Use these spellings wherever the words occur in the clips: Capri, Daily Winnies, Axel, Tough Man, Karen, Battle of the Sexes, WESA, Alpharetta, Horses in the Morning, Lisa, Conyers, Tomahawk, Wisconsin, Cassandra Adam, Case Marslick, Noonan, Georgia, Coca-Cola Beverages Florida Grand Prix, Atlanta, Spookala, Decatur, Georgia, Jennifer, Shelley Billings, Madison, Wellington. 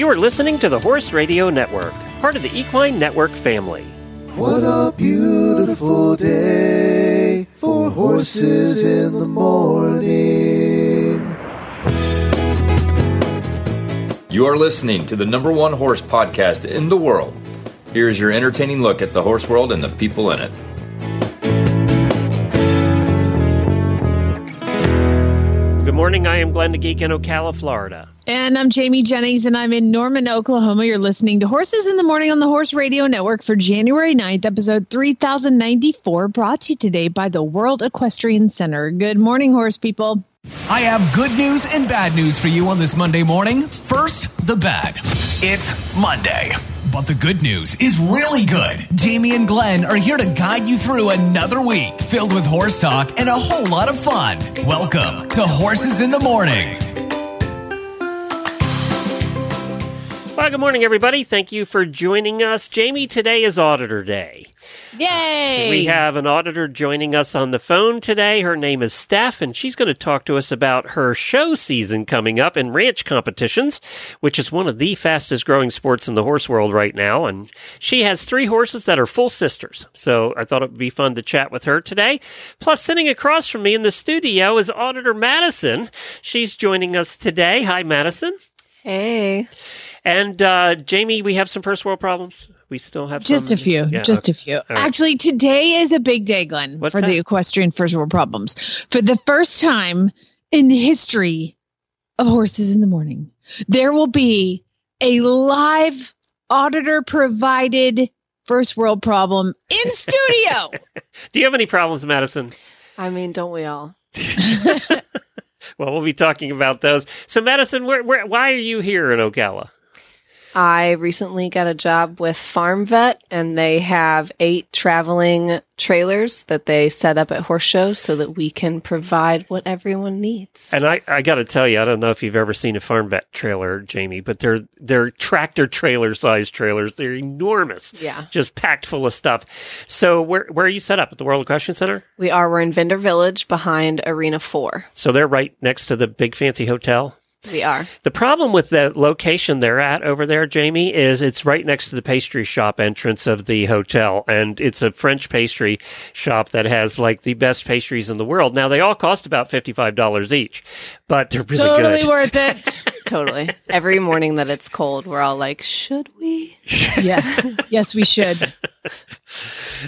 You are listening to the Horse Radio Network, part of the Equine Network family. What a beautiful day for horses in the morning. You are listening to the number one horse podcast in the world. Here's your entertaining look at the horse world and the people in it. Good morning, I am Glenn DeGeek in Ocala, Florida. And I'm Jamie Jennings, and I'm in Norman, Oklahoma. You're listening to Horses in the Morning on the Horse Radio Network for January 9th, episode 3094, brought to you today by the World Equestrian Center. Good morning, horse people. I have good news and bad news for you on this Monday morning. First, the bad. It's Monday. But the good news is really good. Jamie and Glenn are here to guide you through another week filled with horse talk and a whole lot of fun. Welcome to Horses in the Morning. Well, good morning, everybody. Thank you for joining us. Jamie, today is Auditor Day. Yay! We have an auditor joining us on the phone today. Her name is Steph, and she's going to talk to us about her show season coming up and ranch competitions, which is one of the fastest growing sports in the horse world right now. And she has three horses that are full sisters, so I thought it would be fun to chat with her today. Plus, sitting across from me in the studio is Auditor Madison. She's joining us today. Hi, Madison. Hey. And Jamie, we have some first world problems. We still have some. Just a few. Yeah, just a few. Right. Actually, today is a big day, Glenn, for the equestrian first world problems. For the first time in the history of Horses in the Morning, there will be a live auditor-provided first world problem in studio. Do you have any problems, Madison? I mean, don't we all? Well, we'll be talking about those. So, Madison, why are you here in Ocala? I recently got a job with Farm Vet, and they have 8 traveling trailers that they set up at horse shows so that we can provide what everyone needs. And I got to tell you, I don't know if you've ever seen a Farm Vet trailer, Jamie, but they're tractor trailer-sized trailers. They're enormous. Yeah. Just packed full of stuff. So where are you set up? At the World Equestrian Center? We are. We're in Vendor Village behind Arena 4. So they're right next to the big fancy hotel? We are. The problem with the location they're at over there, Jamie, is it's right next to the pastry shop entrance of the hotel. And it's a French pastry shop that has like the best pastries in the world. Now, they all cost about $55 each, but they're really good. Totally worth it. Totally. Every morning that it's cold, we're all like, should we? Yeah. Yes, we should.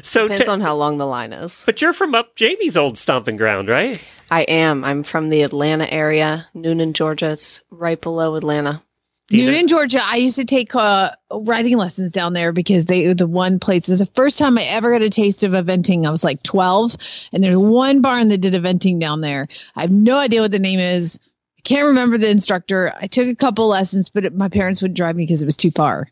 So depends on how long the line is. But you're from up Jamie's old stomping ground, right? I am. I'm from the Atlanta area, Noonan, Georgia. It's right below Atlanta. Noonan, Georgia. I used to take riding lessons down there because they were the one place. It was the first time I ever got a taste of eventing. I was like 12, and there's one barn that did eventing down there. I have no idea what the name is. I can't remember the instructor. I took a couple lessons, but my parents wouldn't drive me because it was too far.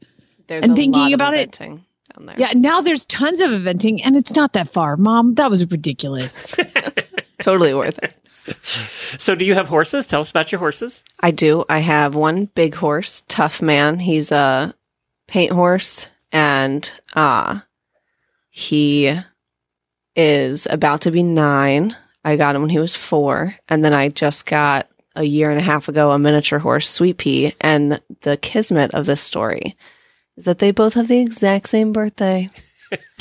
There's and a thinking lot about of eventing. It. Down there. Yeah, now there's tons of eventing, and it's not that far. Mom, that was ridiculous. Totally worth it. So do you have horses? Tell us about your horses. I do. I have one big horse, Tough Man. He's a paint horse, and he is about to be 9. I got him when he was 4, and then I just got a year and a half ago a miniature horse, Sweet Pea, and the kismet of this story is that they both have the exact same birthday.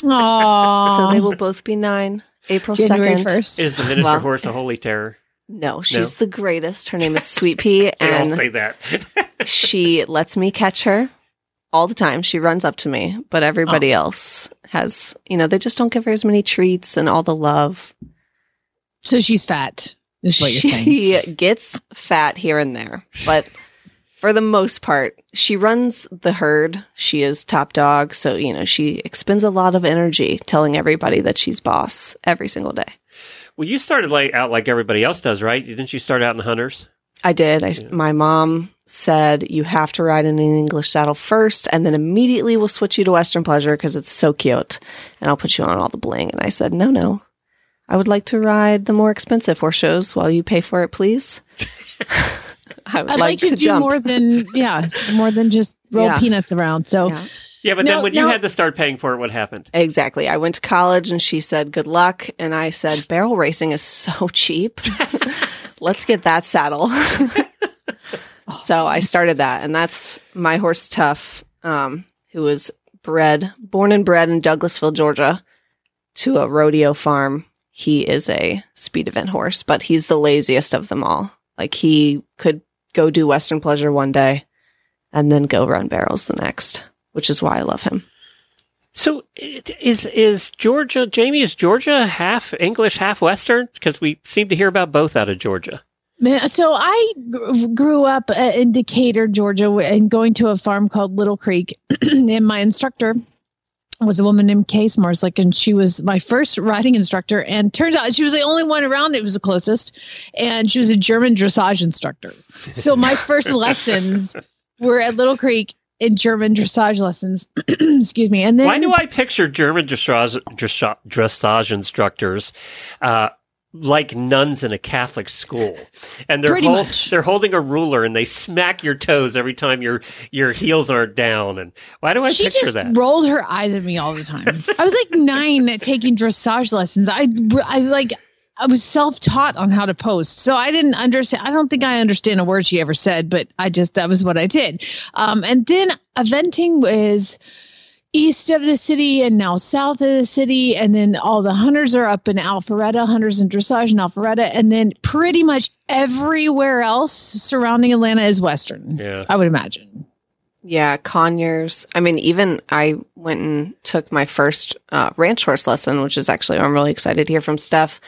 Aww. So they will both be 9. April January 2nd. 1st. Is the miniature horse a holy terror? No, she's the greatest. Her name is Sweet Pea. I'll say that. She lets me catch her all the time. She runs up to me, but everybody else has, they just don't give her as many treats and all the love. So she's fat, is what you're saying. She gets fat here and there, but for the most part, she runs the herd. She is top dog. So, she expends a lot of energy telling everybody that she's boss every single day. Well, you started out like everybody else does, right? Didn't you start out in hunters? I did. My mom said, you have to ride in an English saddle first, and then immediately we'll switch you to Western Pleasure because it's so cute, and I'll put you on all the bling. And I said, no. I would like to ride the more expensive horse shows while you pay for it, please. I'd like to do jump. more than just roll peanuts around. So, but then when you had to start paying for it, what happened? Exactly. I went to college, and she said, "Good luck," and I said, "Barrel racing is so cheap. Let's get that saddle." So I started that, and that's my horse Tough, who was born and bred in Douglasville, Georgia, to a rodeo farm. He is a speed event horse, but he's the laziest of them all. Like, he could go do Western Pleasure one day and then go run barrels the next, which is why I love him. So is Georgia, Jamie, is Georgia half English, half Western? Because we seem to hear about both out of Georgia. So I grew up in Decatur, Georgia, and going to a farm called Little Creek. And my instructor was a woman named Case Marslick, and she was my first riding instructor. And turns out she was the only one around. It was the closest. And she was a German dressage instructor. So my first lessons were at Little Creek in German dressage lessons. Excuse me. And then, why do I picture German dressage instructors like nuns in a Catholic school, and they're holding a ruler and they smack your toes every time your heels aren't down? And why do I picture that? She just rolled her eyes at me all the time. I was like 9 at taking dressage lessons. I was self-taught on how to post, so I didn't understand. I don't think I understand a word she ever said, but that was what I did. And then eventing was east of the city and now south of the city. And then all the hunters are up in Alpharetta, hunters and dressage in Alpharetta. And then pretty much everywhere else surrounding Atlanta is Western. Yeah, I would imagine. Yeah. Conyers. I mean, even I went and took my first ranch horse lesson, which is actually, I'm really excited to hear from Steph.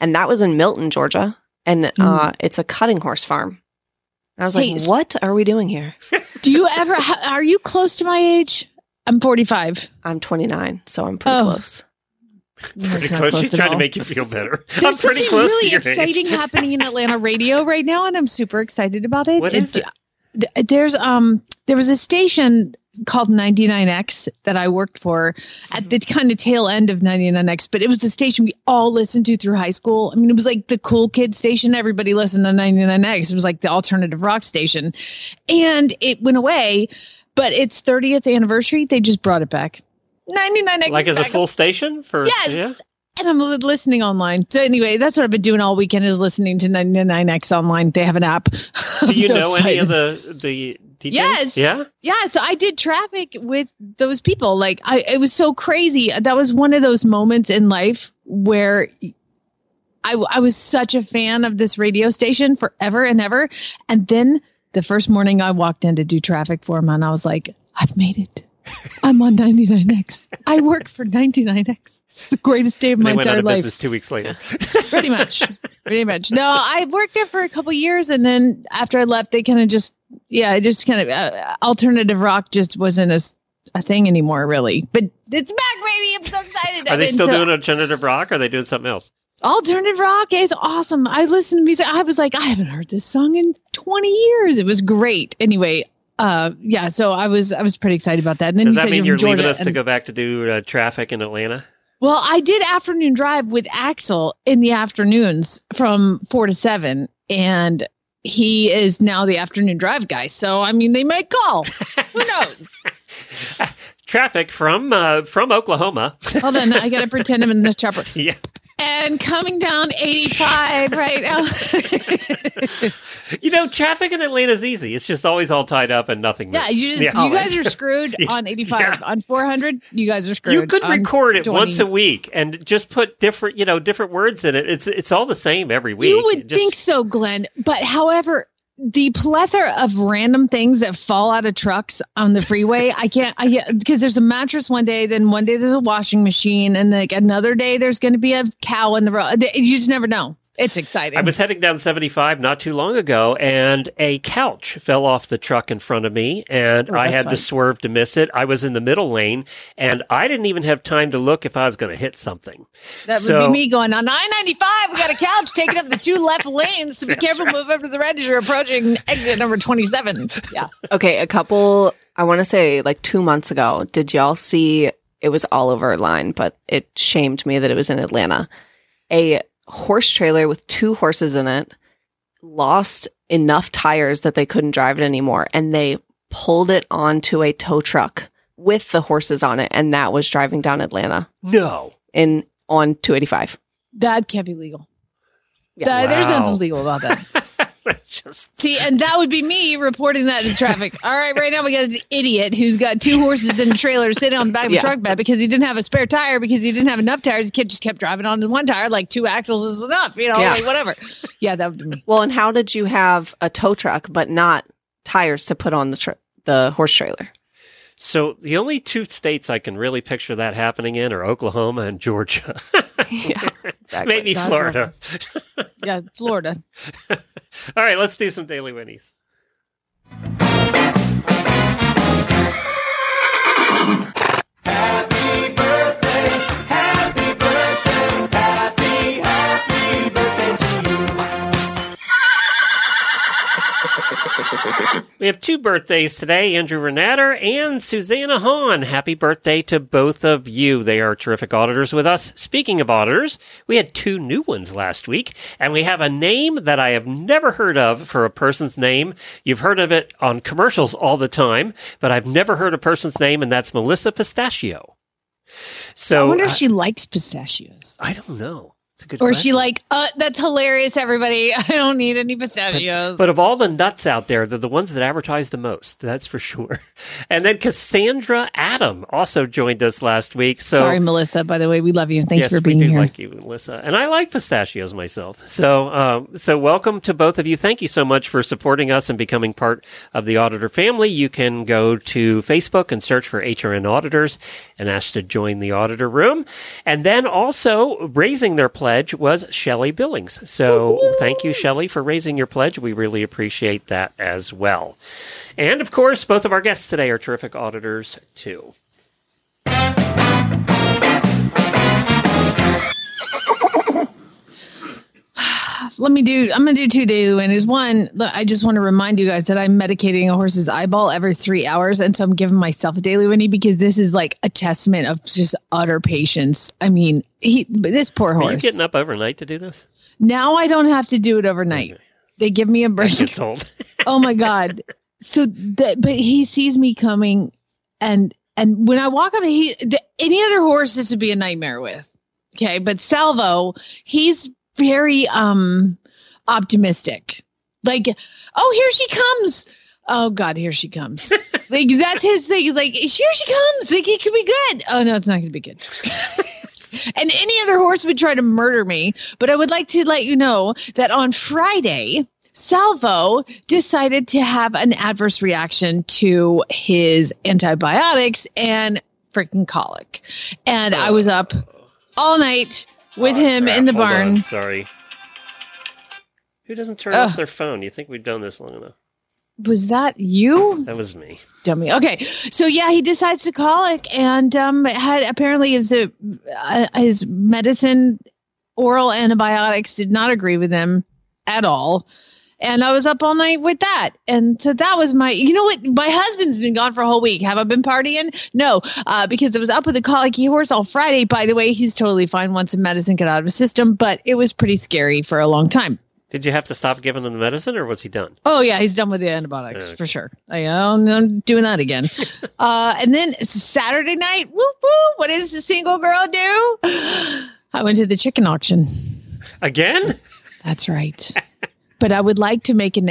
And that was in Milton, Georgia. And it's a cutting horse farm. And I was like, what are we doing here? Do you ever, are you close to my age? I'm 45. I'm 29, so I'm pretty close. Pretty close. She's trying to make you feel better. There's something really exciting happening in Atlanta radio right now, and I'm super excited about it. What is it? There was a station called 99X that I worked for at the kind of tail end of 99X, but it was the station we all listened to through high school. I mean, it was like the cool kid station. Everybody listened to 99X. It was like the alternative rock station, and it went away. But its 30th anniversary, they just brought it back. 99X. Like as a full station? Yes. Yeah. And I'm listening online. So anyway, that's what I've been doing all weekend, is listening to 99X online. They have an app. Do you know any of the DJs? Yes. Yeah? Yeah. So I did traffic with those people. Like, it was so crazy. That was one of those moments in life where I was such a fan of this radio station forever and ever. And then the first morning I walked in to do traffic for him, and I was like, I've made it. I'm on 99X. I work for 99X. It's the greatest day of my entire life. They went out of business 2 weeks later. Pretty much. No, I worked there for a couple years, and then after I left, they kind of alternative rock just wasn't a thing anymore, really. But it's back, baby. I'm so excited. Are they still doing alternative rock, or are they doing something else? Alternative rock is awesome. I listened to music. I was like, I haven't heard this song in 20 years. It was great. Anyway, so I was pretty excited about that. And then does that mean you're leaving us to go back to do traffic in Atlanta? Well, I did afternoon drive with Axel in the afternoons from 4 to 7, and he is now the afternoon drive guy. So, I mean, they might call. Who knows? Traffic from Oklahoma. Hold on, I got to pretend I'm in the chopper. Yeah. And coming down 85 right now. Traffic in Atlanta is easy. It's just always all tied up and nothing moves. Yeah, you guys are screwed on 85. Yeah. On 400, you guys are screwed. You could record it 20. Once a week and just put different words in it. It's all the same every week. You would think so, Glenn. But however, the plethora of random things that fall out of trucks on the freeway, because there's a mattress one day, then one day there's a washing machine, and like another day there's going to be a cow in the road. You just never know. It's exciting. I was heading down 75 not too long ago, and a couch fell off the truck in front of me, and I had to swerve to miss it. I was in the middle lane, and I didn't even have time to look if I was going to hit something. That would be me going, on 995, we got a couch taking up the two left lanes, so be careful, move over to the right as you're approaching exit number 27. Yeah. Okay, I want to say like 2 months ago, did y'all see, it was all over line, but it shamed me that it was in Atlanta, a horse trailer with 2 horses in it lost enough tires that they couldn't drive it anymore, and they pulled it onto a tow truck with the horses on it, and that was driving down Atlanta on 285. That can't be legal. Yeah. Wow. There's nothing legal about that. just see, and that would be me reporting that as traffic. All right, right now we got an idiot who's got two horses in a trailer sitting on the back of a truck bed because he didn't have a spare tire because he didn't have enough tires. The kid just kept driving on one tire, like two axles is enough, you know, like whatever. Yeah, that would be me. Well, and how did you have a tow truck but not tires to put on the horse trailer? So the only two states I can really picture that happening in are Oklahoma and Georgia. Yeah, exactly. Maybe that's Florida. Yeah, Florida. All right, let's do some Daily Winnies. Happy birthday, happy birthday, happy, happy birthday to you. We have two birthdays today, Andrew Renatter and Susanna Hahn. Happy birthday to both of you. They are terrific auditors with us. Speaking of auditors, we had two new ones last week, and we have a name that I have never heard of for a person's name. You've heard of it on commercials all the time, but I've never heard a person's name, and that's Melissa Pistachio. So I wonder if she likes pistachios. I don't know. Or is she like, that's hilarious, everybody. I don't need any pistachios. But of all the nuts out there, they're the ones that advertise the most. That's for sure. And then Cassandra Adam also joined us last week. So sorry, Melissa, by the way. We love you. Thanks for being here. Yes, we do like you, Melissa. And I like pistachios myself. So, so welcome to both of you. Thank you so much for supporting us and becoming part of the Auditor family. You can go to Facebook and search for HRN Auditors and ask to join the Auditor Room. And then also raising their pledge was Shelley Billings. So thank you, Shelley, for raising your pledge. We really appreciate that as well. And of course, both of our guests today are terrific auditors too. I'm going to do two daily wins. One, I just want to remind you guys that I'm medicating a horse's eyeball every 3 hours. And so I'm giving myself a daily winnie because this is like a testament of just utter patience. I mean, this poor horse. Are you getting up overnight to do this? Now I don't have to do it overnight. Okay. They give me a break. That gets old. Oh my God. So that, but he sees me coming and when I walk up, any other horse, this would be a nightmare with. Okay. But Salvo, he's very optimistic, like, oh, here she comes, oh God, here she comes. Like, that's his thing. He's like, here she comes, like, it could be good. Oh no, it's not gonna be good. And any other horse would try to murder me, but I would like to let you know that on Friday Salvo decided to have an adverse reaction to his antibiotics and freaking colic, and I was up all night with him crap. In the barn. On, sorry. Who doesn't turn off their phone? You think we've done this long enough? Was that you? That was me. Dummy. Okay. So yeah, he decides to colic and had apparently his medicine, oral antibiotics did not agree with him at all. And I was up all night with that. And so that was you know what? My husband's been gone for a whole week. Have I been partying? No, because I was up with a colicky horse all Friday. By the way, he's totally fine once the medicine got out of his system, but it was pretty scary for a long time. Did you have to stop giving him the medicine or was he done? Oh, yeah, he's done with the antibiotics for sure. I'm doing that again. And then it's Saturday night. Whoop, whoop. What does the single girl do? I went to the chicken auction. Again? That's right. But I would like to make an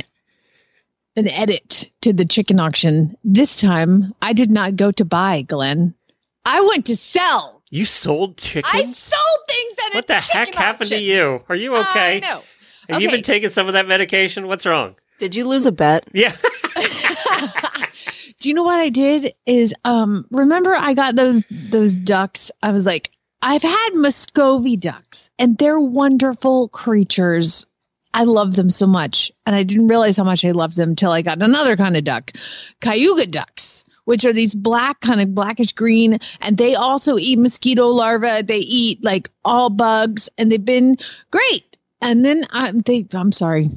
edit to the chicken auction. This time, I did not go to buy, Glenn. I went to sell. You sold chickens? I sold things at a chicken auction. What the heck happened to you? Are you okay? I know. Have you been taking some of that medication? What's wrong? Did you lose a bet? Yeah. Do you know what I did is, remember I got those ducks. I was like, I've had Muscovy ducks, and they're wonderful creatures. I loved them so much, and I didn't realize how much I loved them till I got another kind of duck, Cayuga ducks, which are these blackish green, and they also eat mosquito larvae. They eat like all bugs, and they've been great. And then I'm sorry.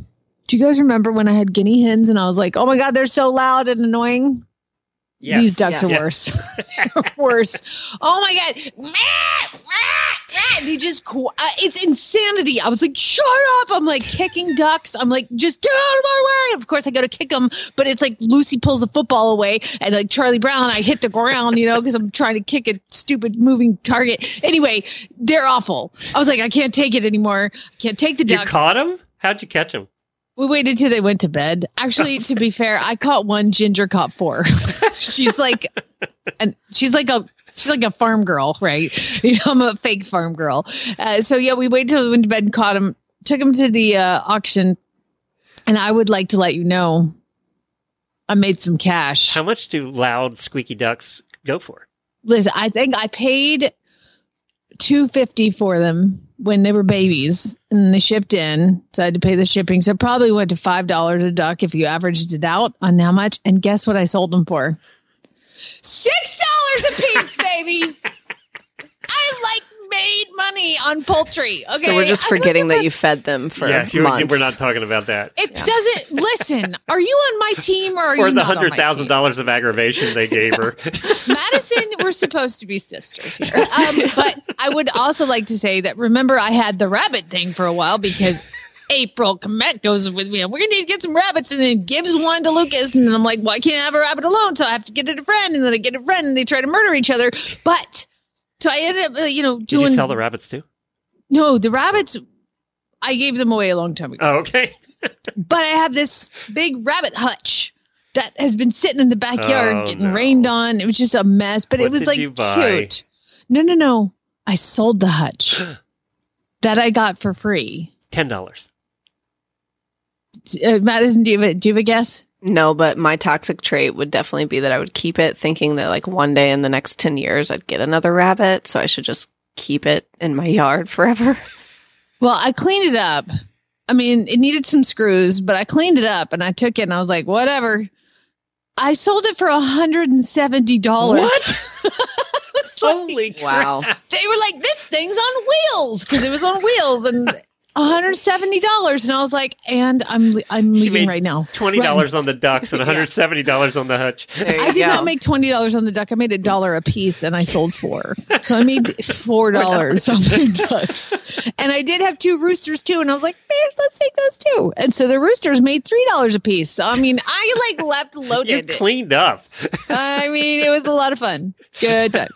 Do you guys remember when I had guinea hens and I was like, oh my God, they're so loud and annoying? Yes, these ducks are worse. They're worse. Oh my God. They just, it's insanity. I was like, shut up. I'm like kicking ducks. I'm like, just get out of my way. Of course I go to kick them, but it's like Lucy pulls the football away and like Charlie Brown, I hit the ground, you know, because I'm trying to kick a stupid moving target. Anyway, they're awful. I was like, I can't take it anymore. I can't take the ducks. You caught them? How'd you catch them? We waited till they went to bed. Actually, to be fair, I caught one. Ginger caught four. She's like a farm girl, right? You know, I'm a fake farm girl. So yeah, we waited till they went to bed and caught them. Took them to the auction, and I would like to let you know, I made some cash. How much do loud squeaky ducks go for? Listen, I think I paid $250 for them when they were babies, and they shipped in, so I had to pay the shipping. So it probably went to $5 a duck if you averaged it out on how much. And guess what I sold them for? $6 a piece, baby. I like made money on poultry. Okay, so we're just forgetting that you fed them for months. We're not talking about that. It doesn't. Listen, are you on my team or are you not on my team? Or the $100,000 of aggravation they gave her. Madison, we're supposed to be sisters here. But I would also like to say that, remember, I had the rabbit thing for a while because April Komet goes with me, and we're going to need to get some rabbits, and then gives one to Lucas, and then I'm like, well, I can't have a rabbit alone, so I have to get it a friend, and then I get a friend, and they try to murder each other. But so I ended up, doing. Did you sell the rabbits too? No, the rabbits, I gave them away a long time ago. Oh, okay. But I have this big rabbit hutch that has been sitting in the backyard rained on. It was just a mess, but it was like cute. No. I sold the hutch that I got for free. $10. Madison, do you have a guess? No, but my toxic trait would definitely be that I would keep it, thinking that like one day in the next 10 years I'd get another rabbit, so I should just keep it in my yard forever. Well, I cleaned it up. I mean, it needed some screws, but I cleaned it up and I took it and I was like, whatever. I sold it for $170. What? Holy crap. Wow. They were like, this thing's on wheels, because it was on wheels, and $170, and I was like, and I'm leaving right now. $20 on the ducks and $170 on the hutch. I did not make $20 on the duck. I made $1 a piece, and I sold four, so I made $4 on the ducks. And I did have two roosters too, and I was like, man, let's take those too. And so the roosters made $3 a piece. So I mean, I like left loaded. You cleaned up. I mean, it was a lot of fun. Good time.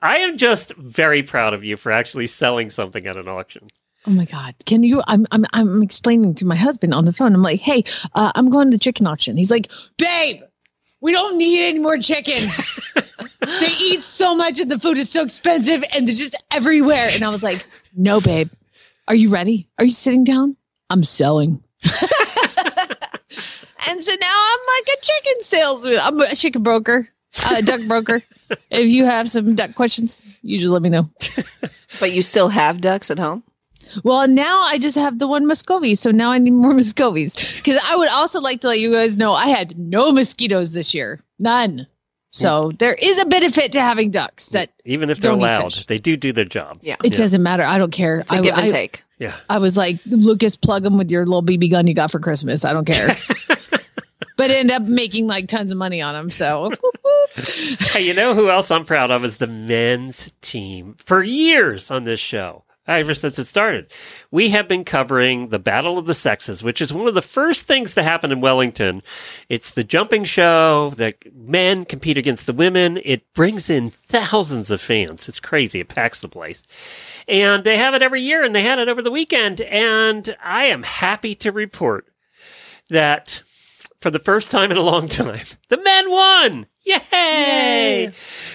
I am just very proud of you for actually selling something at an auction. Oh my God. Can you, I'm explaining to my husband on the phone. I'm like, hey, I'm going to the chicken auction. He's like, babe, we don't need any more chickens. They eat so much and the food is so expensive and they're just everywhere. And I was like, no, babe, are you ready? Are you sitting down? I'm selling. And so now I'm like a chicken salesman. I'm a chicken broker. Duck broker. If you have some duck questions, you just let me know. But you still have ducks at home? Well, now I just have the one Muscovy, so now I need more Muscovies. Because I would also like to let you guys know I had no mosquitoes this year. None. So there is a benefit to having ducks. That even if they're loud, they do their job. Yeah, it doesn't matter. I don't care. It's a give and take. Yeah. I was like, Lucas, plug them with your little BB gun you got for Christmas. I don't care. But end up making like tons of money on them. So hey, you know who else I'm proud of is the men's team. For years on this show, ever since it started, we have been covering the Battle of the Sexes, which is one of the first things to happen in Wellington. It's the jumping show that men compete against the women. It brings in thousands of fans. It's crazy. It packs the place. And they have it every year, and they had it over the weekend. And I am happy to report that for the first time in a long time, the men won! Yay!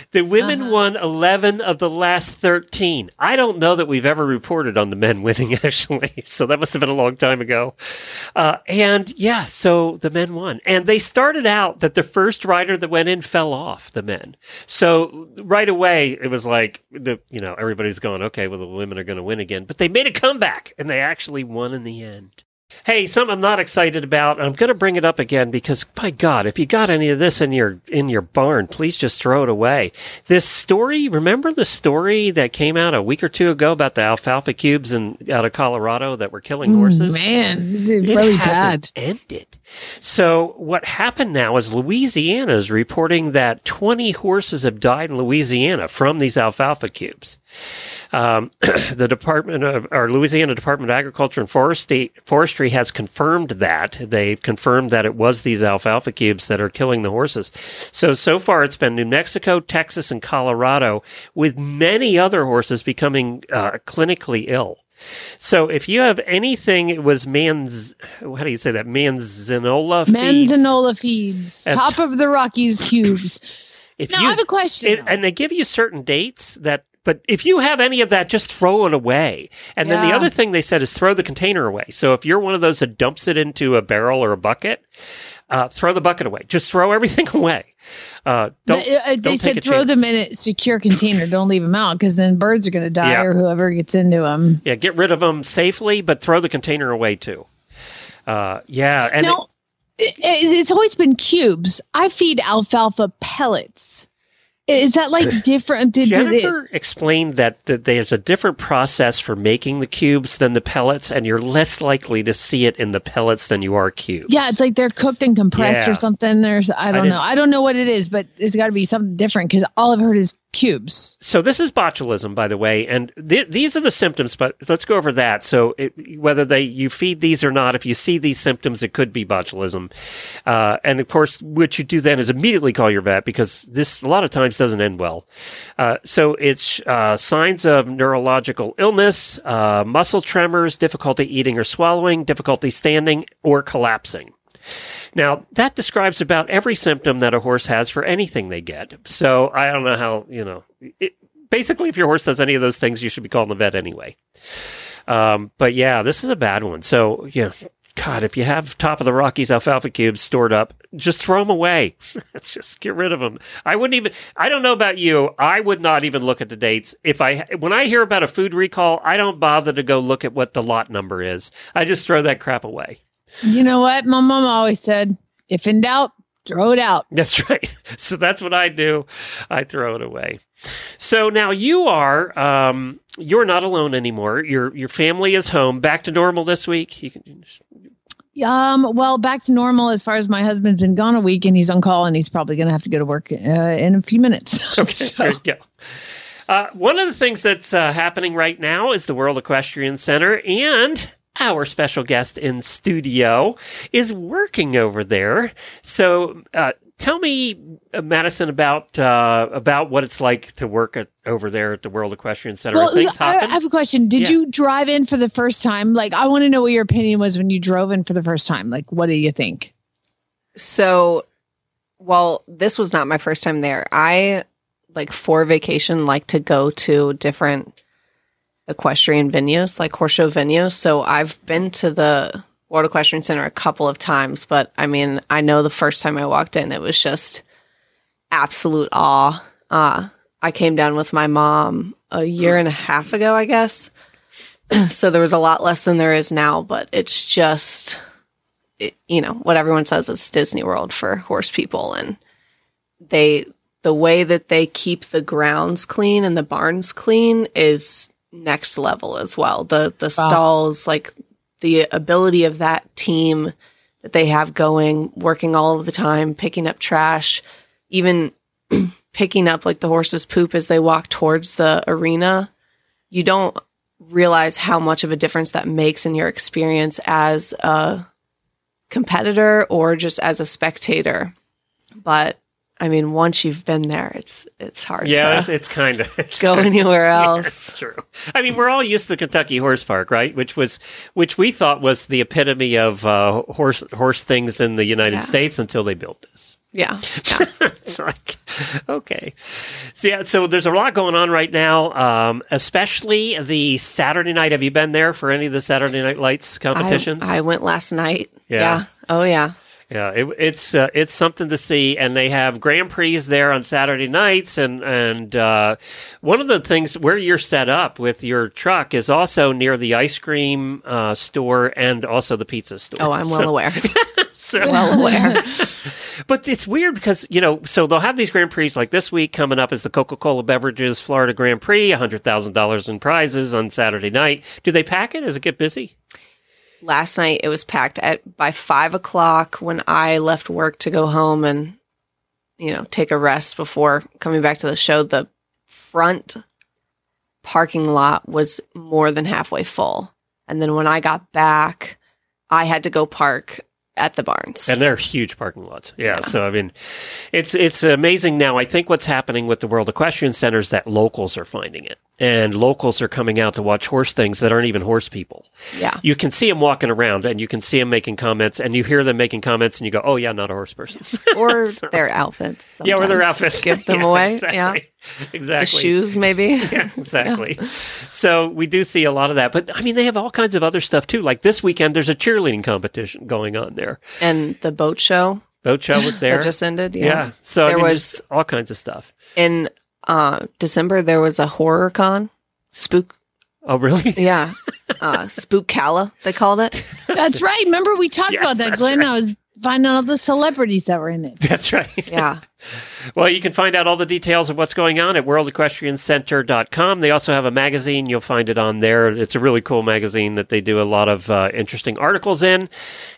The women won 11 of the last 13. I don't know that we've ever reported on the men winning, actually. So that must have been a long time ago. So the men won. And they started out that the first rider that went in fell off, the men. So right away, it was like, everybody's going, okay, well, the women are going to win again. But they made a comeback, and they actually won in the end. Hey, something I'm not excited about. I'm going to bring it up again because, by God, if you got any of this in your barn, please just throw it away. This story, remember the story that came out a week or two ago about the alfalfa cubes out of Colorado that were killing horses? Man, it's really bad. It hasn't ended. So what happened now is Louisiana is reporting that 20 horses have died in Louisiana from these alfalfa cubes. The Louisiana Department of Agriculture and Forestry has confirmed that. They've confirmed that it was these alfalfa cubes that are killing the horses. So far it's been New Mexico, Texas, and Colorado, with many other horses becoming clinically ill. So if you have anything, it was how do you say that? Manzanola feeds. Manzanola feeds. Top of the Rockies cubes. I have a question. And they give you certain dates that, but if you have any of that, just throw it away. And then the other thing they said is throw the container away. So if you're one of those that dumps it into a barrel or a bucket, throw the bucket away. Just throw everything away. They said throw them in a secure container. Don't leave them out because then birds are going to die or whoever gets into them. Yeah, get rid of them safely, but throw the container away too. And now, it's always been cubes. I feed alfalfa pellets. Is that like different? Jennifer explained that there's a different process for making the cubes than the pellets, and you're less likely to see it in the pellets than you are cubes. Yeah, it's like they're cooked and compressed or something. I don't know. I don't know what it is, but there's got to be something different because all I've heard is cubes. So this is botulism, by the way, and these are the symptoms, but let's go over that. So whether you feed these or not, if you see these symptoms, it could be botulism. And of course, what you do then is immediately call your vet because this, a lot of times, doesn't end well. So it's signs of neurological illness, muscle tremors, difficulty eating or swallowing, difficulty standing, or collapsing. Now, that describes about every symptom that a horse has for anything they get. So I don't know how, basically, if your horse does any of those things, you should be calling the vet anyway. But yeah, this is a bad one. So, God, if you have Top of the Rockies alfalfa cubes stored up, just throw them away. Let's just get rid of them. I don't know about you. I would not even look at the dates. When I hear about a food recall, I don't bother to go look at what the lot number is. I just throw that crap away. You know what? My mom always said, if in doubt, throw it out. That's right. So that's what I do. I throw it away. So now you are, you're not alone anymore. Your family is home. Back to normal this week? Well, back to normal as far as my husband's been gone a week and he's on call and he's probably going to have to go to work in a few minutes. Okay, there you go. One of the things that's happening right now is the World Equestrian Center and... our special guest in studio is working over there. So tell me, Madison, about what it's like to work over there at the World Equestrian Center. Well, I have a question. Did you drive in for the first time? Like, I want to know what your opinion was when you drove in for the first time. Like, what do you think? So, well, this was not my first time there. I, for vacation, like to go to different equestrian venues, like horse show venues. So I've been to the World Equestrian Center a couple of times, but I mean, I know the first time I walked in, it was just absolute awe. I came down with my mom a year and a half ago, I guess. So there was a lot less than there is now, but it's just, what everyone says is Disney World for horse people. And the way that they keep the grounds clean and the barns clean is next level as well. The stalls, the ability of that team that they have going, working all of the time, picking up trash, even picking up the horse's poop as they walk towards the arena. You don't realize how much of a difference that makes in your experience as a competitor or just as a spectator. But I mean, once you've been there, it's hard to go anywhere else. Yeah, true. I mean, we're all used to the Kentucky Horse Park, right? Which we thought was the epitome of horse things in the United States until they built this. Yeah. It's okay. So, so there's a lot going on right now, especially the Saturday night. Have you been there for any of the Saturday Night Lights competitions? I went last night. Yeah. Oh, yeah. Yeah, it's something to see, and they have Grand Prix there on Saturday nights, and one of the things where you're set up with your truck is also near the ice cream store and also the pizza store. Oh, I'm well aware. But it's weird because, so they'll have these Grand Prix like this week coming up is the Coca-Cola Beverages Florida Grand Prix, $100,000 in prizes on Saturday night. Do they pack it? Does it get busy? Last night it was packed by 5:00 when I left work to go home and, take a rest before coming back to the show. The front parking lot was more than halfway full. And then when I got back, I had to go park at the barns. And they're huge parking lots. Yeah. So, I mean, it's amazing now. I think what's happening with the World Equestrian Center is that locals are finding it. And locals are coming out to watch horse things that aren't even horse people. Yeah. You can see them walking around, and you can see them making comments, and you hear them making comments, and you go, oh, yeah, not a horse person. Or so, their outfits. Sometimes. Yeah, or their outfits. Give them away. Exactly. Yeah. Exactly. The shoes, maybe. Yeah, exactly. Yeah. So we do see a lot of that. But, I mean, they have all kinds of other stuff, too. Like this weekend, there's a cheerleading competition going on there. And the boat show. Boat show was there. That just ended. Yeah. Yeah. So there was all kinds of stuff. In December, there was a horror con. Spook. Oh, really? Yeah. Spookala, they called it. That's right. Remember, we talked about that, Glenn. Right. I was finding all the celebrities that were in it. That's right. Yeah. Well, you can find out all the details of what's going on at worldequestriancenter.com. They also have a magazine. You'll find it on there. It's a really cool magazine that they do a lot of interesting articles in.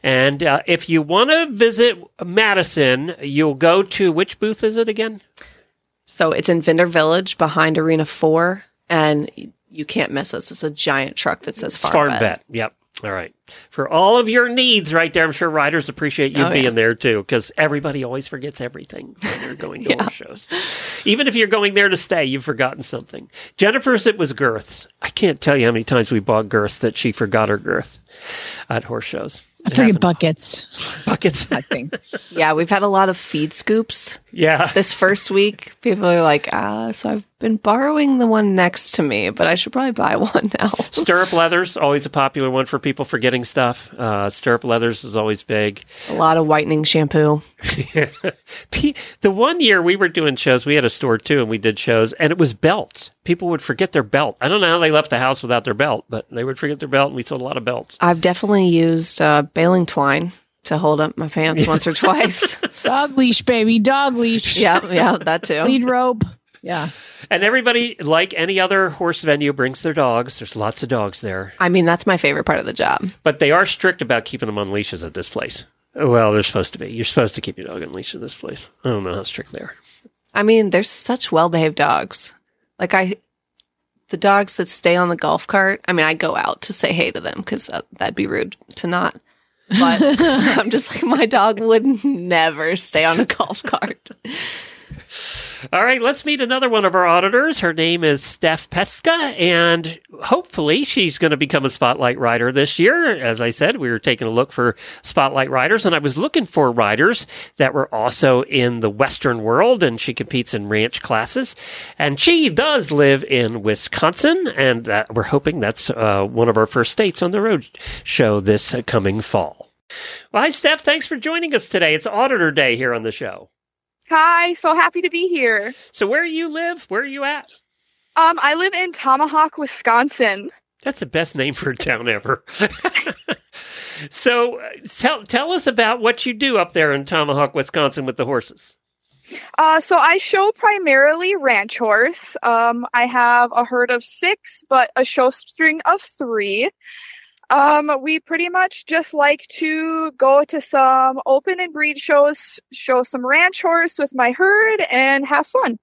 And if you want to visit Madison, you'll go to, which booth is it again? So it's in Vendor Village behind Arena 4. And you can't miss us. It's a giant truck that says Farm Vet. Yep. All right. For all of your needs right there, I'm sure riders appreciate you being there, too, because everybody always forgets everything when they're going to horse shows. Even if you're going there to stay, you've forgotten something. Jennifer's, it was girths. I can't tell you how many times we bought girths that she forgot her girth at horse shows. I forget buckets. Buckets, I think. Yeah, we've had a lot of feed scoops. Yeah. This first week, people are like, so I've been borrowing the one next to me, but I should probably buy one now. Stirrup leathers, always a popular one for people forgetting stuff. Stirrup leathers is always big. A lot of whitening shampoo. Yeah. The one year we were doing shows, we had a store too, and we did shows, and it was belts. People would forget their belt. I don't know how they left the house without their belt, but they would forget their belt, and we sold a lot of belts. I've definitely used baling twine to hold up my pants once or twice. Dog leash, baby, dog leash. Yeah, that too. Lead rope. Yeah. And everybody, like any other horse venue, brings their dogs. There's lots of dogs there. I mean, that's my favorite part of the job. But they are strict about keeping them on leashes at this place. Well, they're supposed to be. You're supposed to keep your dog on leash at this place. I don't know how strict they are. I mean, there's such well-behaved dogs. Like the dogs that stay on the golf cart, I mean, I go out to say hey to them because that'd be rude to not. But I'm just like, my dog would never stay on a golf cart. All right, let's meet another one of our auditors. Her name is Steph Pesca, and hopefully she's going to become a Spotlight Rider this year. As I said, we were taking a look for Spotlight Riders, and I was looking for riders that were also in the Western world, and she competes in ranch classes. And she does live in Wisconsin, and we're hoping that's one of our first states on the road show this coming fall. Well, hi, Steph. Thanks for joining us today. It's Auditor Day here on the show. Hi, so happy to be here. So where do you live? Where are you at? I live in Tomahawk, Wisconsin. That's the best name for a town ever. So tell us about what you do up there in Tomahawk, Wisconsin with the horses. So I show primarily ranch horse. I have a herd of 6, but a show string of 3. We pretty much just like to go to some open and breed shows, show some ranch horse with my herd, and have fun.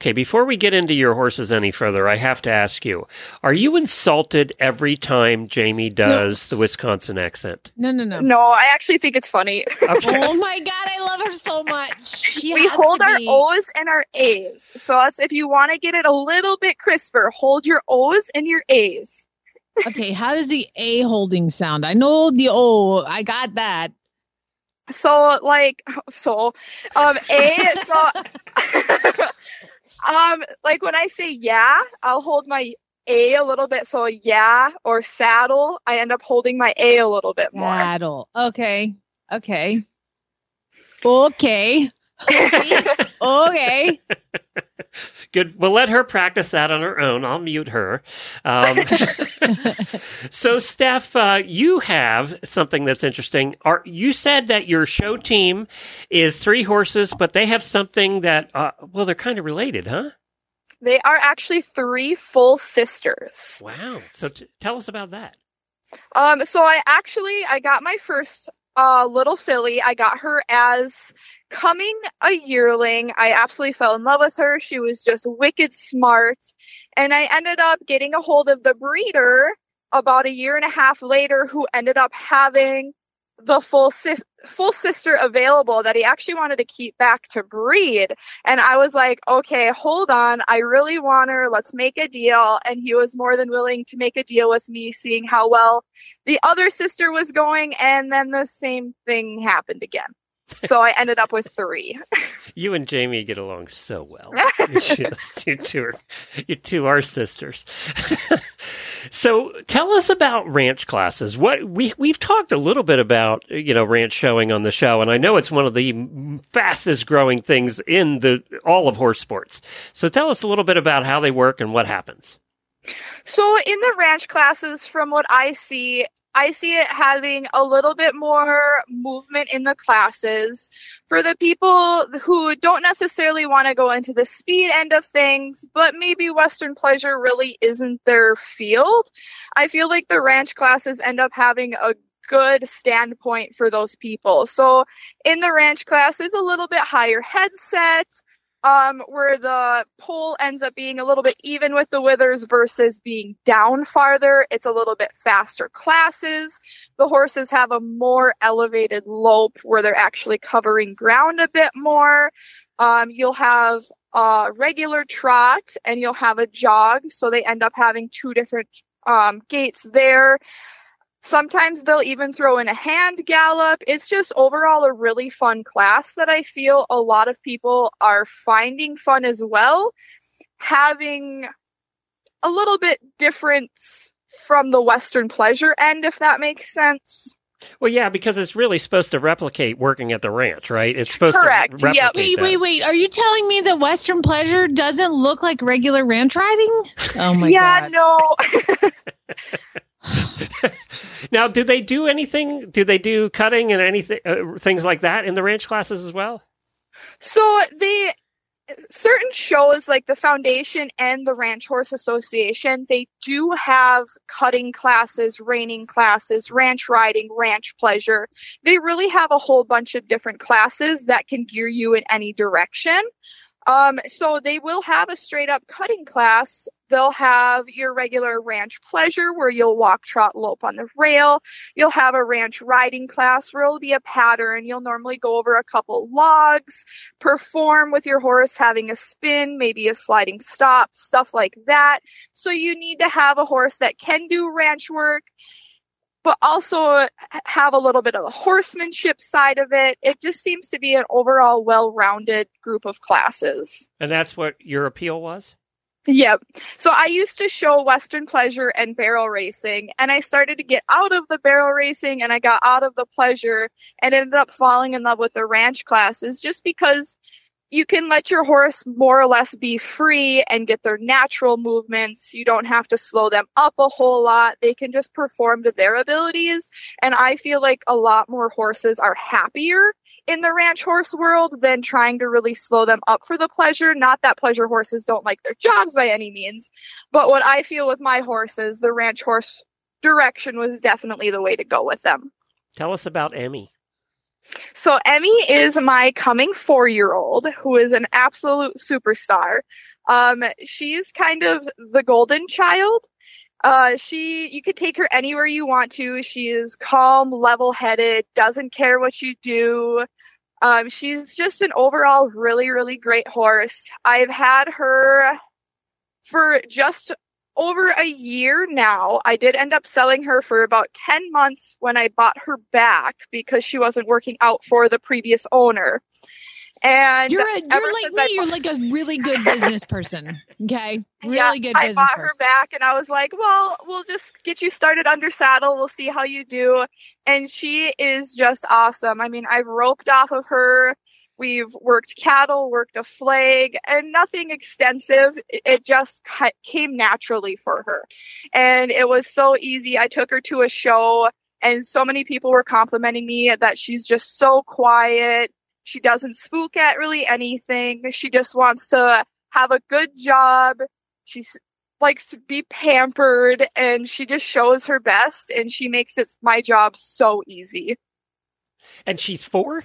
Okay, before we get into your horses any further, I have to ask you, are you insulted every time Jamie does the Wisconsin accent? No. No, I actually think it's funny. Okay. Oh my God, I love her so much. We hold our O's and our A's. So that's, if you want to get it a little bit crisper, hold your O's and your A's. Okay, how does the A holding sound? I know the O. I got that. A, like when I say yeah, I'll hold my A a little bit. So yeah, or saddle, I end up holding my A a little bit more. Saddle. Okay. Okay. Good. We'll let her practice that on her own. I'll mute her. So, Steph, you have something that's interesting. You said that your show team is 3 horses, but they have something that, they're kind of related, huh? They are actually 3 full sisters. Wow. So tell us about that. So I got my first little filly. I got her as coming a yearling. I absolutely fell in love with her. She was just wicked smart. And I ended up getting a hold of the breeder about a year and a half later, who ended up having the full sister available that he actually wanted to keep back to breed. And I was like, okay, hold on. I really want her. Let's make a deal. And he was more than willing to make a deal with me, seeing how well the other sister was going. And then the same thing happened again. So I ended up with 3. You and Jamie get along so well. You two are sisters. So tell us about ranch classes. What we've talked a little bit about, ranch showing on the show, and I know it's one of the fastest growing things in all of horse sports. So tell us a little bit about how they work and what happens. So in the ranch classes, from what I see it having a little bit more movement in the classes for the people who don't necessarily want to go into the speed end of things, but maybe Western pleasure really isn't their field. I feel like the ranch classes end up having a good standpoint for those people. So in the ranch class, there's a little bit higher headset, where the pole ends up being a little bit even with the withers versus being down farther. It's a little bit faster classes. The horses have a more elevated lope where they're actually covering ground a bit more. You'll have a regular trot and you'll have a jog. So they end up having 2 different gaits there. Sometimes they'll even throw in a hand gallop. It's just overall a really fun class that I feel a lot of people are finding fun as well, having a little bit difference from the Western pleasure end, if that makes sense. Well, yeah, because it's really supposed to replicate working at the ranch, right? It's supposed to replicate that. Wait. Are you telling me that Western pleasure doesn't look like regular ranch riding? Oh, my God. Yeah, no. Now, do they do anything? Do they do cutting and anything, things like that in the ranch classes as well? So certain shows like the Foundation and the Ranch Horse Association, they do have cutting classes, reining classes, ranch riding, ranch pleasure. They really have a whole bunch of different classes that can gear you in any direction. So they will have a straight up cutting class. They'll have your regular ranch pleasure where you'll walk, trot, lope on the rail. You'll have a ranch riding class where it'll be a pattern. You'll normally go over a couple logs, perform with your horse, having a spin, maybe a sliding stop, stuff like that. So you need to have a horse that can do ranch work, but also have a little bit of the horsemanship side of it. It just seems to be an overall well-rounded group of classes. And that's what your appeal was? Yep. So I used to show Western pleasure and barrel racing, and I started to get out of the barrel racing and I got out of the pleasure and ended up falling in love with the ranch classes just because you can let your horse more or less be free and get their natural movements. You don't have to slow them up a whole lot. They can just perform to their abilities. And I feel like a lot more horses are happier in the ranch horse world than trying to really slow them up for the pleasure. Not that pleasure horses don't like their jobs by any means, but what I feel with my horses, the ranch horse direction was definitely the way to go with them. Tell us about Emmy. So Emmy is my coming 4-year-old who is an absolute superstar. She's kind of the golden child. You could take her anywhere you want to. She is calm, level-headed, doesn't care what you do. She's just an overall really, really great horse. I've had her for just over a year now. I did end up selling her for about 10 months when I bought her back because she wasn't working out for the previous owner. And you're like a really good business person. Okay. I bought her back and I was like, well, we'll just get you started under saddle. We'll see how you do. And she is just awesome. I mean, I've roped off of her. We've worked cattle, worked a flag, and nothing extensive. It just came naturally for her. And it was so easy. I took her to a show and so many people were complimenting me that she's just so quiet. She doesn't spook at really anything. She just wants to have a good job. She likes to be pampered, and she just shows her best, and she makes it my job so easy. And she's 4?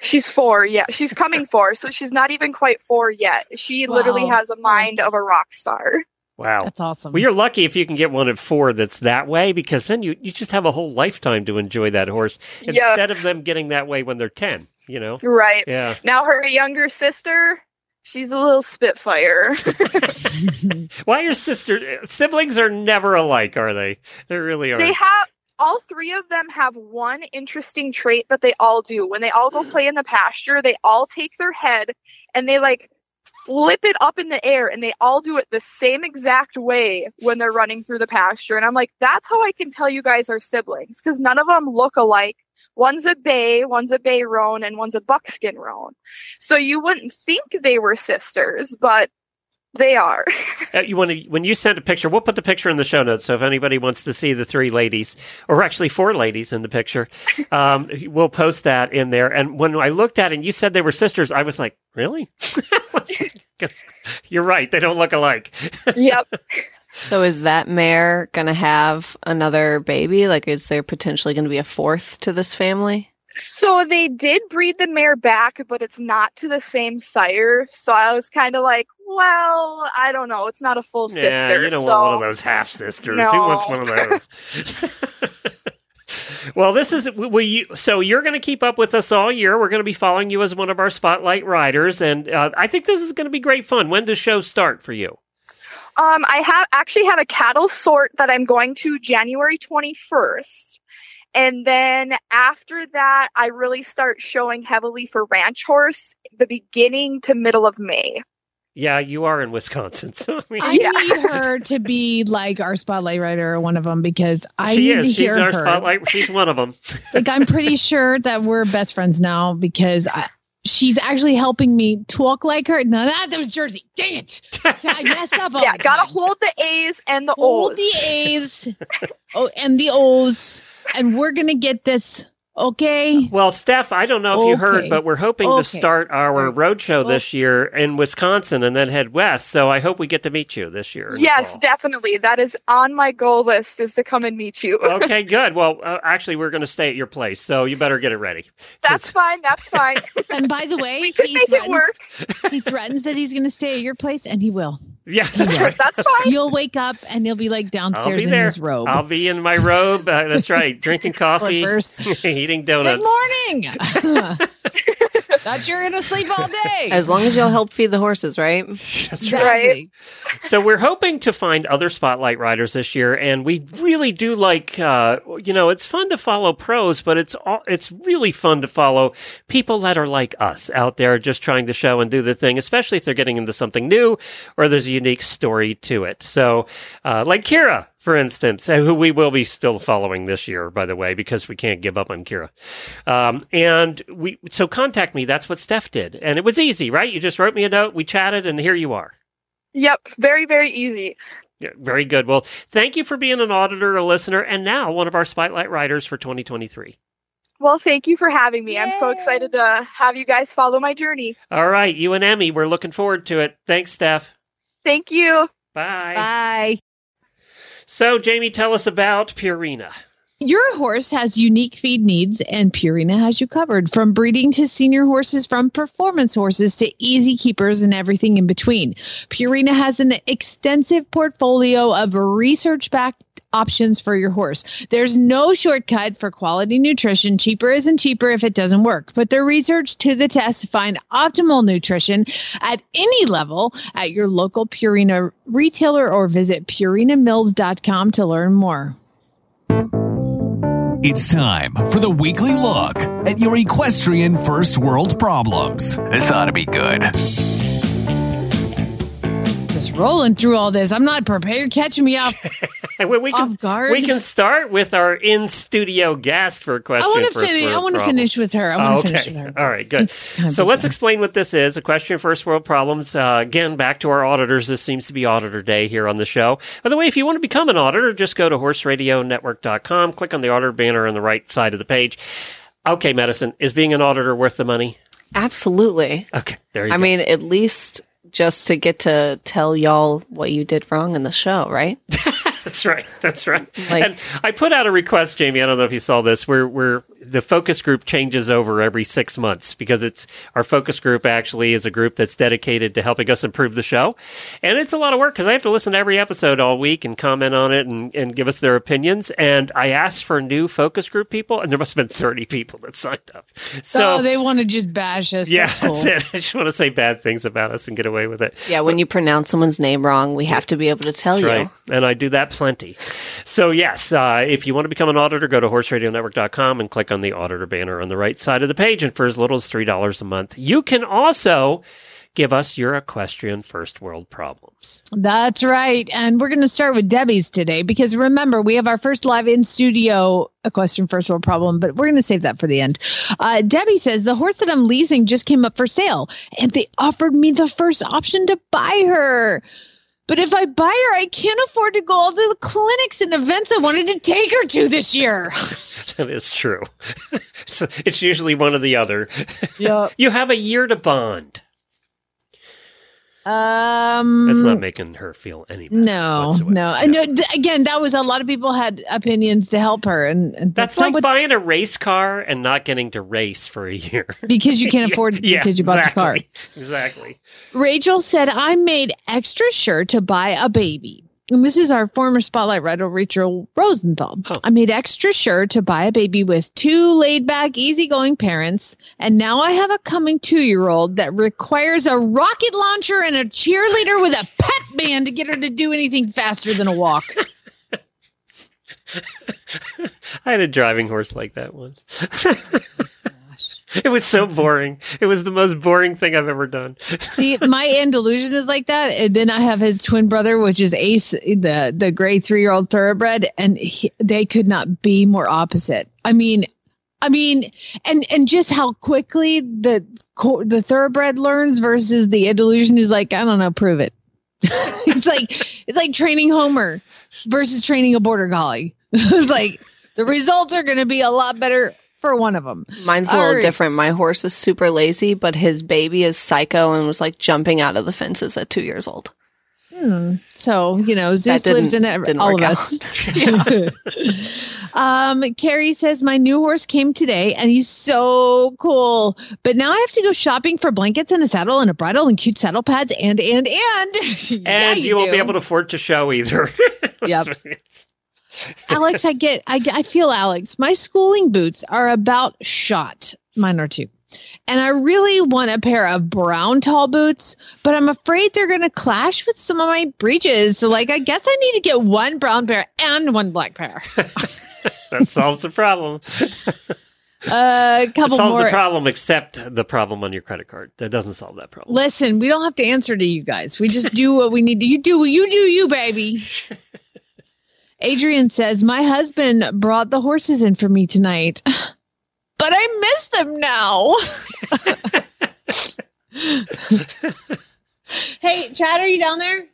She's 4, yeah. She's coming 4, so she's not even quite 4 yet. She literally has a mind of a rock star. Wow. That's awesome. Well, you're lucky if you can get one at four that's that way, because then you just have a whole lifetime to enjoy that horse instead of them getting that way when they're 10, you know? Right. Yeah. Now her younger sister, she's a little spitfire. Why your siblings are never alike, are they? They really are. They have, all three of them have one interesting trait that they all do. When they all go play in the pasture, they all take their head and they like flip it up in the air, and they all do it the same exact way when they're running through the pasture. And I'm like, that's how I can tell you guys are siblings, because none of them look alike. One's a bay roan, and one's a buckskin roan. So you wouldn't think they were sisters, but they are. When you send a picture, we'll put the picture in the show notes. So if anybody wants to see the three ladies, or actually four ladies in the picture, we'll post that in there. And when I looked at it and you said they were sisters, I was like, really? You're right. They don't look alike. Yep. So is that mare going to have another baby? Like, is there potentially going to be a fourth to this family? So they did breed the mare back, but it's not to the same sire. So I was kind of like, well, I don't know. It's not a full sister. You don't want one of those half sisters. No. Who wants one of those? Well, this is so you're going to keep up with us all year. We're going to be following you as one of our spotlight riders, and I think this is going to be great fun. When does show start for you? I actually have a cattle sort that I'm going to January 21st. And then after that, I really start showing heavily for ranch horse the beginning to middle of May. Yeah, you are in Wisconsin. So I need her to be like our spotlight writer or one of them, because she's our spotlight. She's one of them. Like, I'm pretty sure that we're best friends now, because she's actually helping me talk like her. No, that was Jersey. Dang it. I messed up. Yeah, gotta hold the A's and the O's. Hold the A's and the O's. And we're going to get this. Okay. Well, Steph, I don't know if you heard, but we're hoping to start our road show this year in Wisconsin and then head west. So I hope we get to meet you this year. Yes, definitely. That is on my goal list, is to come and meet you. Okay, good. Well, actually, we're going to stay at your place, so you better get it ready. That's fine. That's fine. And by the way, he threatens that he's going to stay at your place, and he will. Yeah, that's right. That's fine. You'll wake up and he'll be like downstairs in his robe. I'll be in my robe. That's right. Drinking coffee, eating donuts. Good morning. Thought you were going to sleep all day. As long as you'll help feed the horses, right? That's right. So we're hoping to find other spotlight riders this year, and we really do like, it's fun to follow pros, but it's really fun to follow people that are like us out there just trying to show and do the thing, especially if they're getting into something new or there's a unique story to it. So like Kira, for instance, who we will be still following this year, by the way, because we can't give up on Kira. So contact me. That's what Steph did. And it was easy, right? You just wrote me a note, we chatted, and here you are. Yep. Very, very easy. Yeah, very good. Well, thank you for being an auditor, a listener, and now one of our spotlight writers for 2023. Well, thank you for having me. Yay. I'm so excited to have you guys follow my journey. All right. You and Emmy, we're looking forward to it. Thanks, Steph. Thank you. Bye. Bye. So, Jamie, tell us about Purina. Your horse has unique feed needs, and Purina has you covered. From breeding to senior horses, from performance horses to easy keepers and everything in between, Purina has an extensive portfolio of research-backed options for your horse. There's no shortcut for quality nutrition. Cheaper isn't cheaper if it doesn't work. Put their research to the test to find optimal nutrition at any level at your local Purina retailer, or visit purinamills.com to learn more. It's time for the weekly look at your equestrian first world problems. This ought to be good. Just rolling through all this. I'm not prepared. You're catching me off guard. We can start with our in-studio guest for a question. I want to finish with her. All right, good. So let's explain what this is. Equestrian First World Problems. Again, back to our auditors. This seems to be Auditor Day here on the show. By the way, if you want to become an auditor, just go to horseradionetwork.com. Click on the auditor banner on the right side of the page. Okay, Madison, is being an auditor worth the money? Absolutely. Okay, there you go. I mean, at least... just to get to tell y'all what you did wrong in the show, right? That's right. That's right. Like, and I put out a request, Jamie. I don't know if you saw this. We're the focus group changes over every 6 months because it's our focus group actually is a group that's dedicated to helping us improve the show. And it's a lot of work because I have to listen to every episode all week and comment on it and give us their opinions. And I asked for new focus group people, and there must have been 30 people that signed up. So they want to just bash us. Yeah, that's it. I just want to say bad things about us and get away with it. Yeah, when you pronounce someone's name wrong, we have to be able to tell you. Right. And I do that plenty. So yes, if you want to become an auditor, go to horseradionetwork.com and click on the auditor banner on the right side of the page. And for as little as $3 a month, you can also give us your equestrian first world problems. That's right. And we're going to start with Debbie's today, because remember, we have our first live in studio equestrian first world problem, but we're going to save that for the end. Debbie says, the horse that I'm leasing just came up for sale and they offered me the first option to buy her. But if I buy her, I can't afford to go all the clinics and events I wanted to take her to this year. That is true. It's usually one or the other. Yep. You have a year to bond. That's not making her feel any better. No. I know, again, that was a lot of people had opinions to help her. And that's like buying a race car and not getting to race for a year. Because you can't afford it because you bought the car. Exactly. Rachel said, I made extra sure to buy a baby. And this is our former Spotlight writer, Rachel Rosenthal. Oh. I made extra sure to buy a baby with two laid-back, easygoing parents, and now I have a coming 2-year-old that requires a rocket launcher and a cheerleader with a pep band to get her to do anything faster than a walk. I had a driving horse like that once. It was so boring. It was the most boring thing I've ever done. See, my Andalusian is like that. And then I have his twin brother, which is Ace, the gray 3-year-old thoroughbred. And they could not be more opposite. I mean, and just how quickly the thoroughbred learns versus the Andalusian is like, I don't know, prove it. it's like training Homer versus training a border collie. It's like the results are going to be a lot better for one of them. Mine's a little different. My horse is super lazy, but his baby is psycho and was like jumping out of the fences at 2 years old. So, you know, Zeus lives in all of us. Carrie says, my new horse came today and he's so cool, but now I have to go shopping for blankets and a saddle and a bridle and cute saddle pads and. Yeah, and you won't be able to afford to show either. Yep. Alex, I feel Alex. My schooling boots are about shot. Mine are too. And I really want a pair of brown tall boots, but I'm afraid they're going to clash with some of my breeches. So I guess I need to get one brown pair and one black pair. That solves the problem. Solves the problem, except the problem on your credit card. That doesn't solve that problem. Listen, we don't have to answer to you guys. We just do what we need to. You do what you do, you baby. Adrian says, my husband brought the horses in for me tonight, but I miss them now. Hey, Chad, are you down there?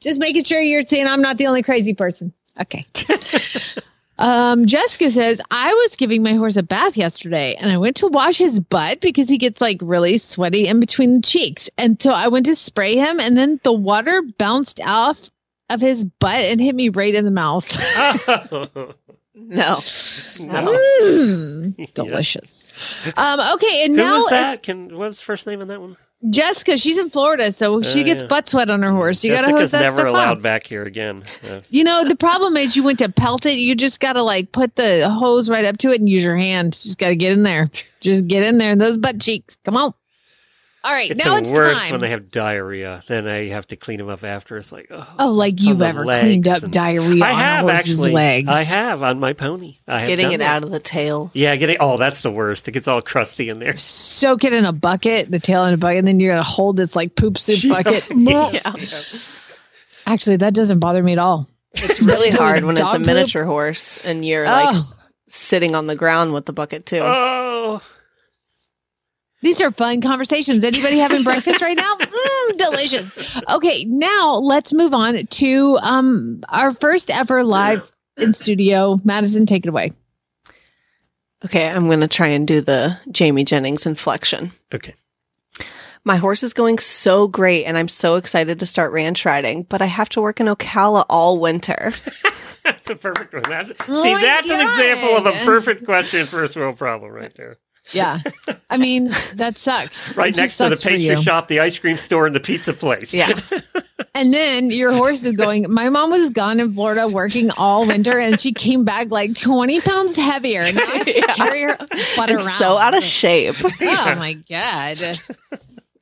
Just making sure you're saying I'm not the only crazy person. Okay. Jessica says, I was giving my horse a bath yesterday and I went to wash his butt because he gets really sweaty in between the cheeks. And so I went to spray him and then the water bounced off of his butt and hit me right in the mouth. Oh. No. Delicious. Yeah. Okay, and now what's the first name on that one? Jessica, she's in Florida, so she gets butt sweat on her horse. You got to hose that stuff off. Jessica's never allowed back here again. Yeah. The problem is you went to pelt it. You just got to put the hose right up to it and use your hand. Just got to get in there. Just get in there. Those butt cheeks. Come on. All right, it's worse time. When they have diarrhea. Then I have have to clean them up after. It's like, you've ever cleaned up diarrhea on a horse's legs. I have on my pony. Getting it out of the tail. Yeah, that's the worst. It gets all crusty in there. Soak it in a bucket, the tail in a bucket, and then you're going to hold this poop soup bucket. Yeah. Actually, that doesn't bother me at all. It's really hard when it's a miniature horse and you're sitting on the ground with the bucket too. Oh, these are fun conversations. Anybody having breakfast right now? Delicious. Okay, now let's move on to our first ever live in studio. Madison, take it away. Okay, I'm going to try and do the Jamie Jennings inflection. Okay. My horse is going so great, and I'm so excited to start ranch riding, but I have to work in Ocala all winter. That's a perfect one. That's an example of a perfect question for a swirl problem right there. Yeah. I mean, that sucks. Right next to the pastry shop, the ice cream store, and the pizza place. Yeah. And then your horse is going, my mom was gone in Florida working all winter, and she came back like 20 pounds heavier. And I have to carry her butt around. So out of shape. Oh, my God.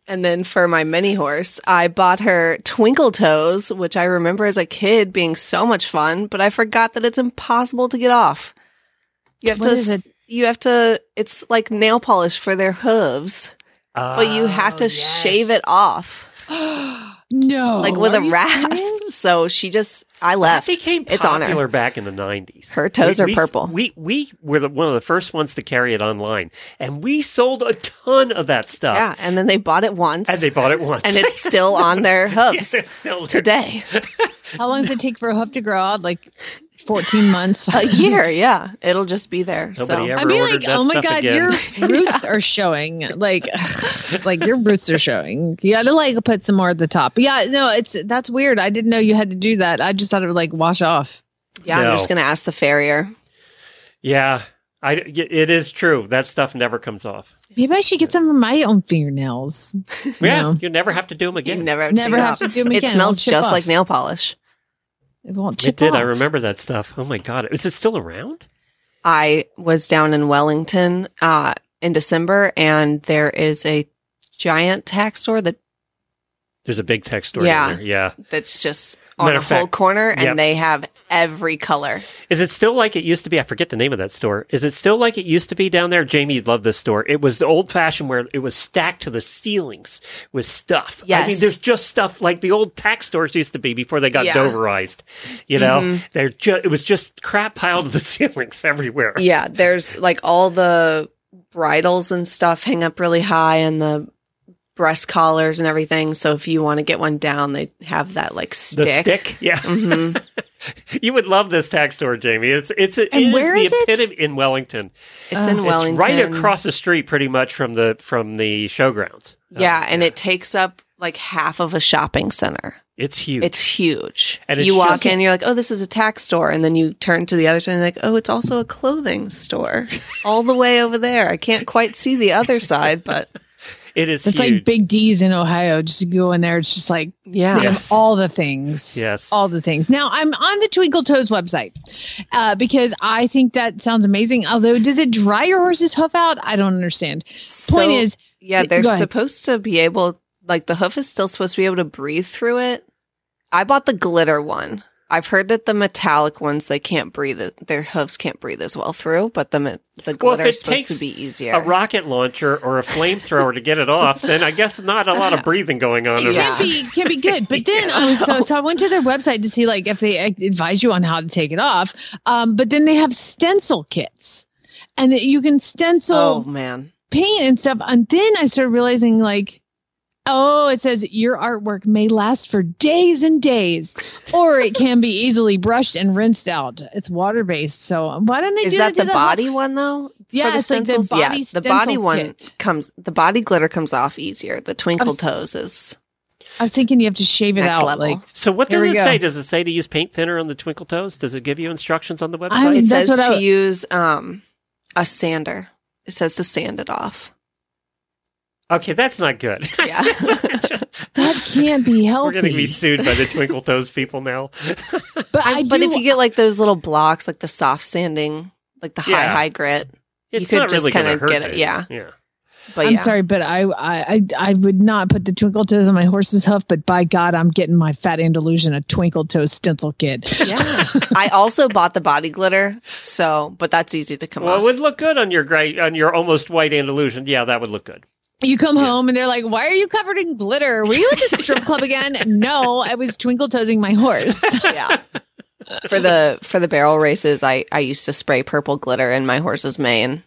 And then for my mini horse, I bought her Twinkle Toes, which I remember as a kid being so much fun, but I forgot that it's impossible to get off. It's like nail polish for their hooves, but you have to shave it off. No. Like with a rasp. Serious? So I left. That became popular back in the 90s. Her toes are purple. We were one of the first ones to carry it online, and we sold a ton of that stuff. Yeah, and then they bought it once. And it's still on their hooves today. How long does it take for a hoof to grow out? Like 14 months? A year, yeah. It'll just be there. I'd be like, oh my God, your roots are showing. Like your roots are showing. You got to like put some more at the top. But yeah, no, that's weird. I didn't know you had to do that. I just thought it would like wash off. Yeah, no. I'm just going to ask the farrier. Yeah, it is true. That stuff never comes off. Maybe I should get some of my own fingernails. Yeah, you'll never have to do them again. You never have to do them again. It smells just like nail polish. It won't chip off. I remember that stuff. Oh my God. Is it still around? I was down in Wellington in December, and there is a giant tack store that... There's a big tack store in there. Yeah. That's just on a whole corner, and they have every color. Is it still like it used to be? I forget the name of that store. Is it still like it used to be down there? Jamie, you'd love this store. It was the old-fashioned where it was stacked to the ceilings with stuff. Yes. I mean, there's just stuff like the old tack stores used to be before they got Doverized. You know? Mm-hmm. It was just crap piled to the ceilings everywhere. Yeah, there's like all the bridles and stuff hang up really high, and the breast collars and everything. So if you want to get one down, they have that like stick. The stick? Yeah. Mm-hmm. You would love this tack store, Jamie. Where is it? In Wellington. It's in Wellington. It's right across the street pretty much from the showgrounds. Yeah, it takes up like half of a shopping center. It's huge. And you walk in, you're like, oh, this is a tack store. And then you turn to the other side and you're like, oh, it's also a clothing store all the way over there. I can't quite see the other side, but... It is huge. It's like Big D's in Ohio. Just go in there. It's just like, all the things. Yes. All the things. Now, I'm on the Twinkle Toes website because I think that sounds amazing. Although, does it dry your horse's hoof out? I don't understand. Point is... Yeah, they're supposed to be able... Like, the hoof is still supposed to be able to breathe through it. I bought the glitter one. I've heard that the metallic ones, they can't breathe. Their hooves can't breathe as well through, but the glitter is supposed to be easier. A rocket launcher or a flamethrower to get it off, then I guess not a lot of breathing going on. It can be good. But then I went to their website to see like if they advise you on how to take it off. But then they have stencil kits, and you can stencil paint and stuff. And then I started realizing like, oh, it says your artwork may last for days and days, or it can be easily brushed and rinsed out. It's water-based, so why don't they do that? Is that the body one, though? Yeah, it's like the body stencil kit. The body one the body glitter comes off easier. The Twinkle Toes is... I was thinking you have to shave it out. Like, so what does it say? Does it say to use paint thinner on the Twinkle Toes? Does it give you instructions on the website? It says to use a sander. It says to sand it off. Okay, that's not good. Yeah. That can't be healthy. We're going to be sued by the Twinkle Toes people now. But if you get like those little blocks, like the soft sanding, like the high grit, it's you could just really kind of get it. Yeah. But I'm sorry, but I would not put the Twinkle Toes on my horse's hoof, but by God, I'm getting my fat Andalusian a Twinkle Toes stencil kit. Yeah. I also bought the body glitter, but that's easy to come off. Well, it would look good on your gray, on your almost white Andalusian. Yeah, that would look good. You come home and they're like, why are you covered in glitter? Were you at the strip club again? No, I was Twinkle Toesing my horse. Yeah. For the barrel races, I used to spray purple glitter in my horse's mane.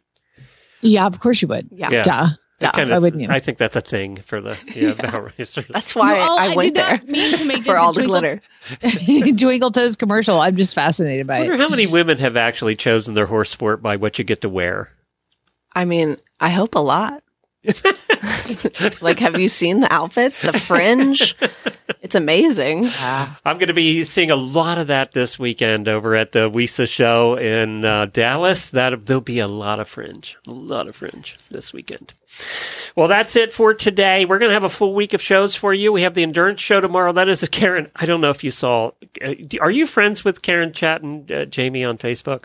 Yeah, of course you would. Yeah. Duh. I wouldn't you? I think that's a thing for the barrel racers. That's why I went there. I did not mean to make this for all the glitter. Twinkle Toes commercial. I'm just fascinated by it. I wonder how many women have actually chosen their horse sport by what you get to wear. I mean, I hope a lot. Like, have you seen the outfits, the fringe? It's amazing. I'm going to be seeing a lot of that this weekend over at the WESA show in Dallas. There'll be a lot of fringe this weekend. Well, that's it for today. We're going to have a full week of shows for you. We have the endurance show tomorrow. That is Karen. I don't know if you saw. Are you friends with Karen Chatton, Jamie, on Facebook?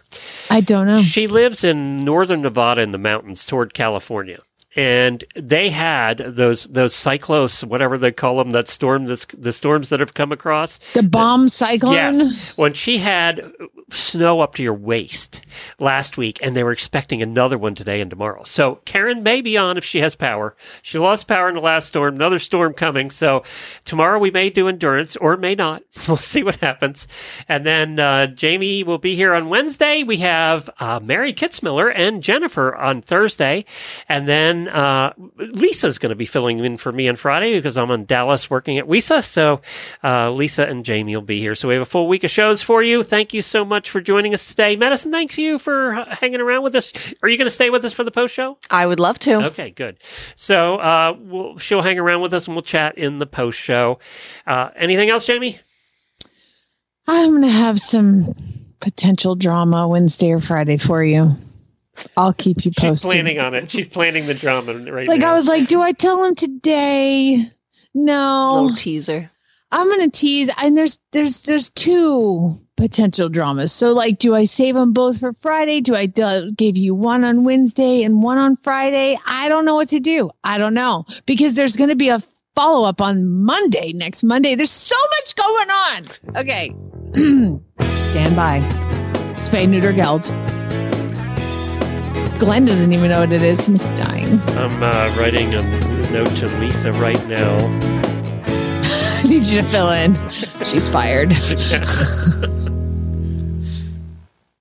I don't know. She lives in northern Nevada in the mountains toward California. And they had those cyclos, whatever they call them, that storm, the storms that have come across. The bomb cyclone? Yes. When she had snow up to your waist last week, and they were expecting another one today and tomorrow. So Karen may be on if she has power. She lost power in the last storm, another storm coming. So tomorrow we may do endurance or may not. We'll see what happens. And then Jamie will be here on Wednesday. We have Mary Kitzmiller and Jennifer on Thursday. And then Lisa's going to be filling in for me on Friday because I'm in Dallas working at WESA. So Lisa and Jamie will be here. So we have a full week of shows for you. Thank you so much for joining us today. Madison, thanks you for hanging around with us. Are you going to stay with us for the post show? I would love to. Okay, good. So she'll hang around with us and we'll chat in the post show. Anything else, Jamie? I'm going to have some potential drama Wednesday or Friday for you. I'll keep you posted. She's planning on it. She's planning the drama right now. Like, I was like, do I tell him today? No. Little teaser. I'm going to tease. And there's two potential dramas. So, like, do I save them both for Friday? Do I give you one on Wednesday and one on Friday? I don't know what to do. I don't know. Because there's going to be a follow-up on Monday, next Monday. There's so much going on. Okay. Stand by. Spay, neuter, geld. Glenn doesn't even know what it is. He's dying. I'm writing a note to Lisa right now. I need you to fill in. She's fired.